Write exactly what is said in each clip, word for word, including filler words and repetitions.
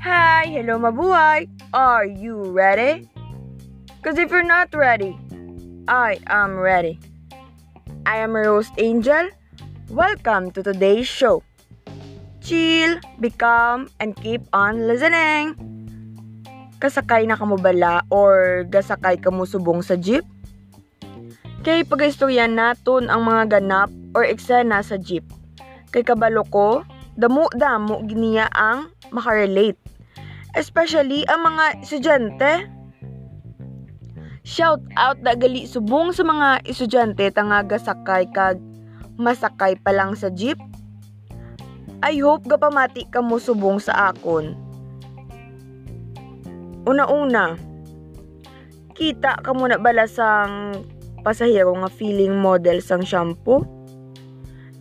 Hi! Hello mabuhay! Are you ready? Because if you're not ready, I am ready. I am Rose Angel. Welcome to today's show. Chill, be calm, and keep on listening. Kasakay na kamubala or gasakay kamusubong sa jeep? Kay pag-istoryan natin ang mga ganap or eksena sa jeep. Kay kabalo ko, damu-damu giniya ang makarelate. Especially ang mga estudyante. Shout out na gali subong sa mga estudyante tangaga sakay kag masakay pa lang sa jeep. I hope gapamati ka mo subong sa akon. Una-una, kita ka muna bala sang pasahero nga feeling model sang shampoo.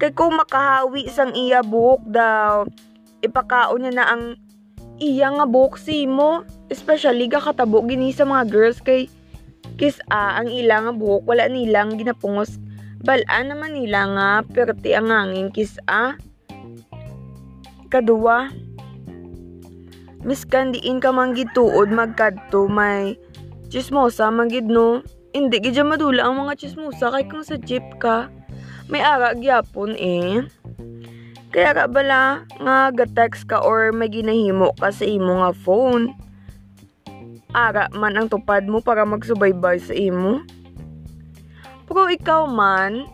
Kay kung makahawi sang iya buhok daw, ipakaon niya na ang iya nga buhok simo. Especially gakatabo gini sa mga girls kay kisa ang ila nga buhok wala nilang ginapungos. Balaan naman nila nga perti ang angin kisa. Kadua, miskan diin ka man gituod magkadto may chismosa man gid no. Indi gid ja madula ang mga chismosa kay kung sa jeep ka may ara gyapon eh. Kaya ka bala nga ga-text ka or may ginahimo ka sa imo nga phone. Ara man ang tupad mo para magsubaybay sa imo. Pero ikaw man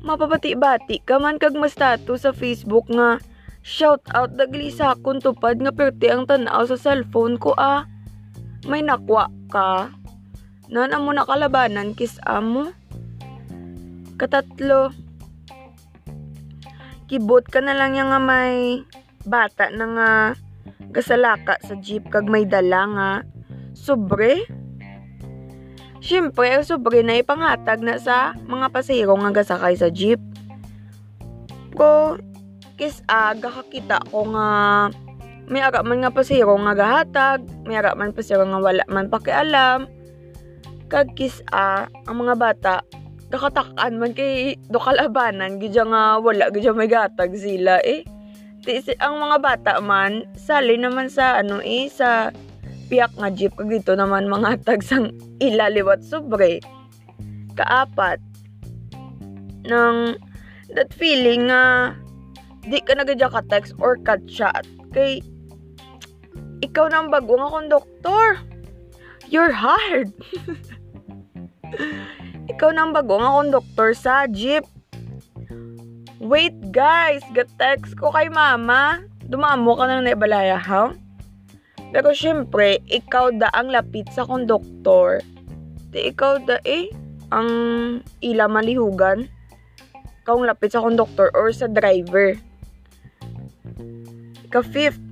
mapapati-bati ka man kag mastato sa Facebook nga shout out dagli sa akong tupad nga perti ang tanaw sa cellphone ko ah. May nakwa ka. Naan mo nakalabanan kisa mo. Katatlo, kibot ka na lang yung nga may bata na nga kasalaka sa jeep kag may dala nga sobre. Siyempre, ang sobre na ipanghatag na sa mga pasahero nga gasakay sa jeep. Pero kisa gakakita ko nga may ara man nga pasahero nga gahatag, may ara man pasahero nga wala man pakialam. Kag kisa ang mga bata gakatakan man kay do kalabanan gid nga wala gid may gatag sila eh. Tis, ang mga bata man sali naman sa ano eh sa piyak nga jeep kag dito naman mga tagsang ilaliwat sobre. Kaapat, nang that feeling nga di ka nagadya ka text or cut chat kay ikaw na ang bago nga konduktor. You're hired. Ikaw na ang bago nga konduktor sa jeep. Wait guys, ga-text ko kay mama. Dumamo ka nang naibalaya ha. Pero syempre, ikaw da ang lapit sa konduktor. Di ikaw da eh ang ila malihugan. Ikaw ang lapit sa konduktor or sa driver. Ika-fifth,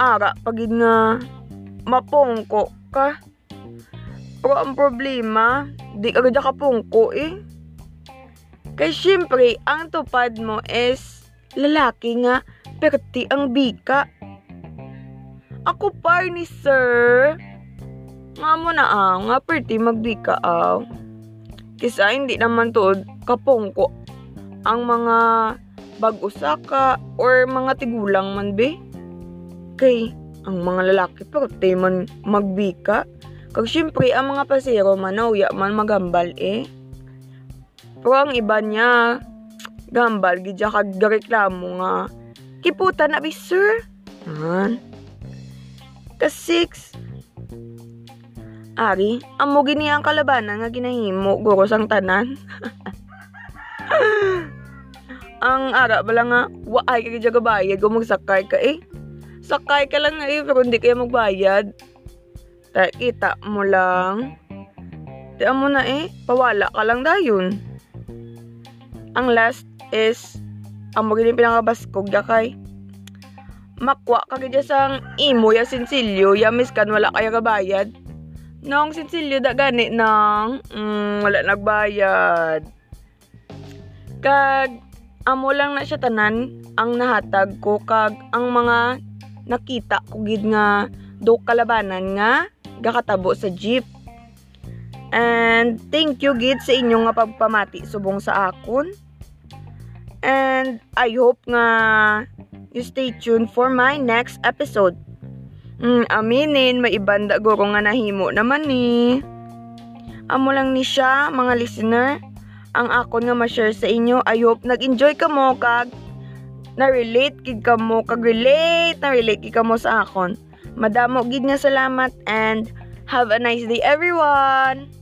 ara pagid nga mapungko ka. Pero ang problema, di ka gada kapungko eh. Kaya syempre, ang tupad mo is lalaki nga perti ang bika. Ako par ni sir. Nga mo na ah, nga perti magbika ah. Kisa hindi naman tuod kapungko ang mga bag-usaka or mga tigulang man be. Kay ang mga lalaki perti man magbika. Kag syempre ang mga pasero manawya man magambal eh. Pero ang iba niya gambal gid ja kag reklamo nga kiputan na bi sir. Han. Ka-six, ari, amo gini ang kalabanan nga ginahimo guro sang tanan. Ang ara bala nga waay ka gidya gabayad kung magsakay ka eh. Sakay ka lang nga eh pero hindi kayo magbayad. Ta kita mo lang. Di amo na eh, pawala ka lang dayon. Ang last is amo gini pinakabaskog ya kay makwa ka gidya sang imo ya sinsilyo ya miskan wala kaya kabayad. Nong sinsilyo da gani nang mm, wala nagbayad. Kag amo lang na siya tanan ang nahatag ko kag ang mga nakita ko gid nga do kalabanan nga gakatabo sa jeep. And thank you gid sa inyo nga pagpamati subong sa akon. And I hope nga you stay tuned for my next episode. Mm, aminin, may ibanda ko nga nahimo naman ni. Eh. Amo lang ni siya, mga listener. Ang ako nga ma-share sa inyo. I hope nag-enjoy ka mo kag na-relate kid ka mo kag relate, na-relate kid ka mo sa akon. Madamo gid nga salamat and have a nice day everyone.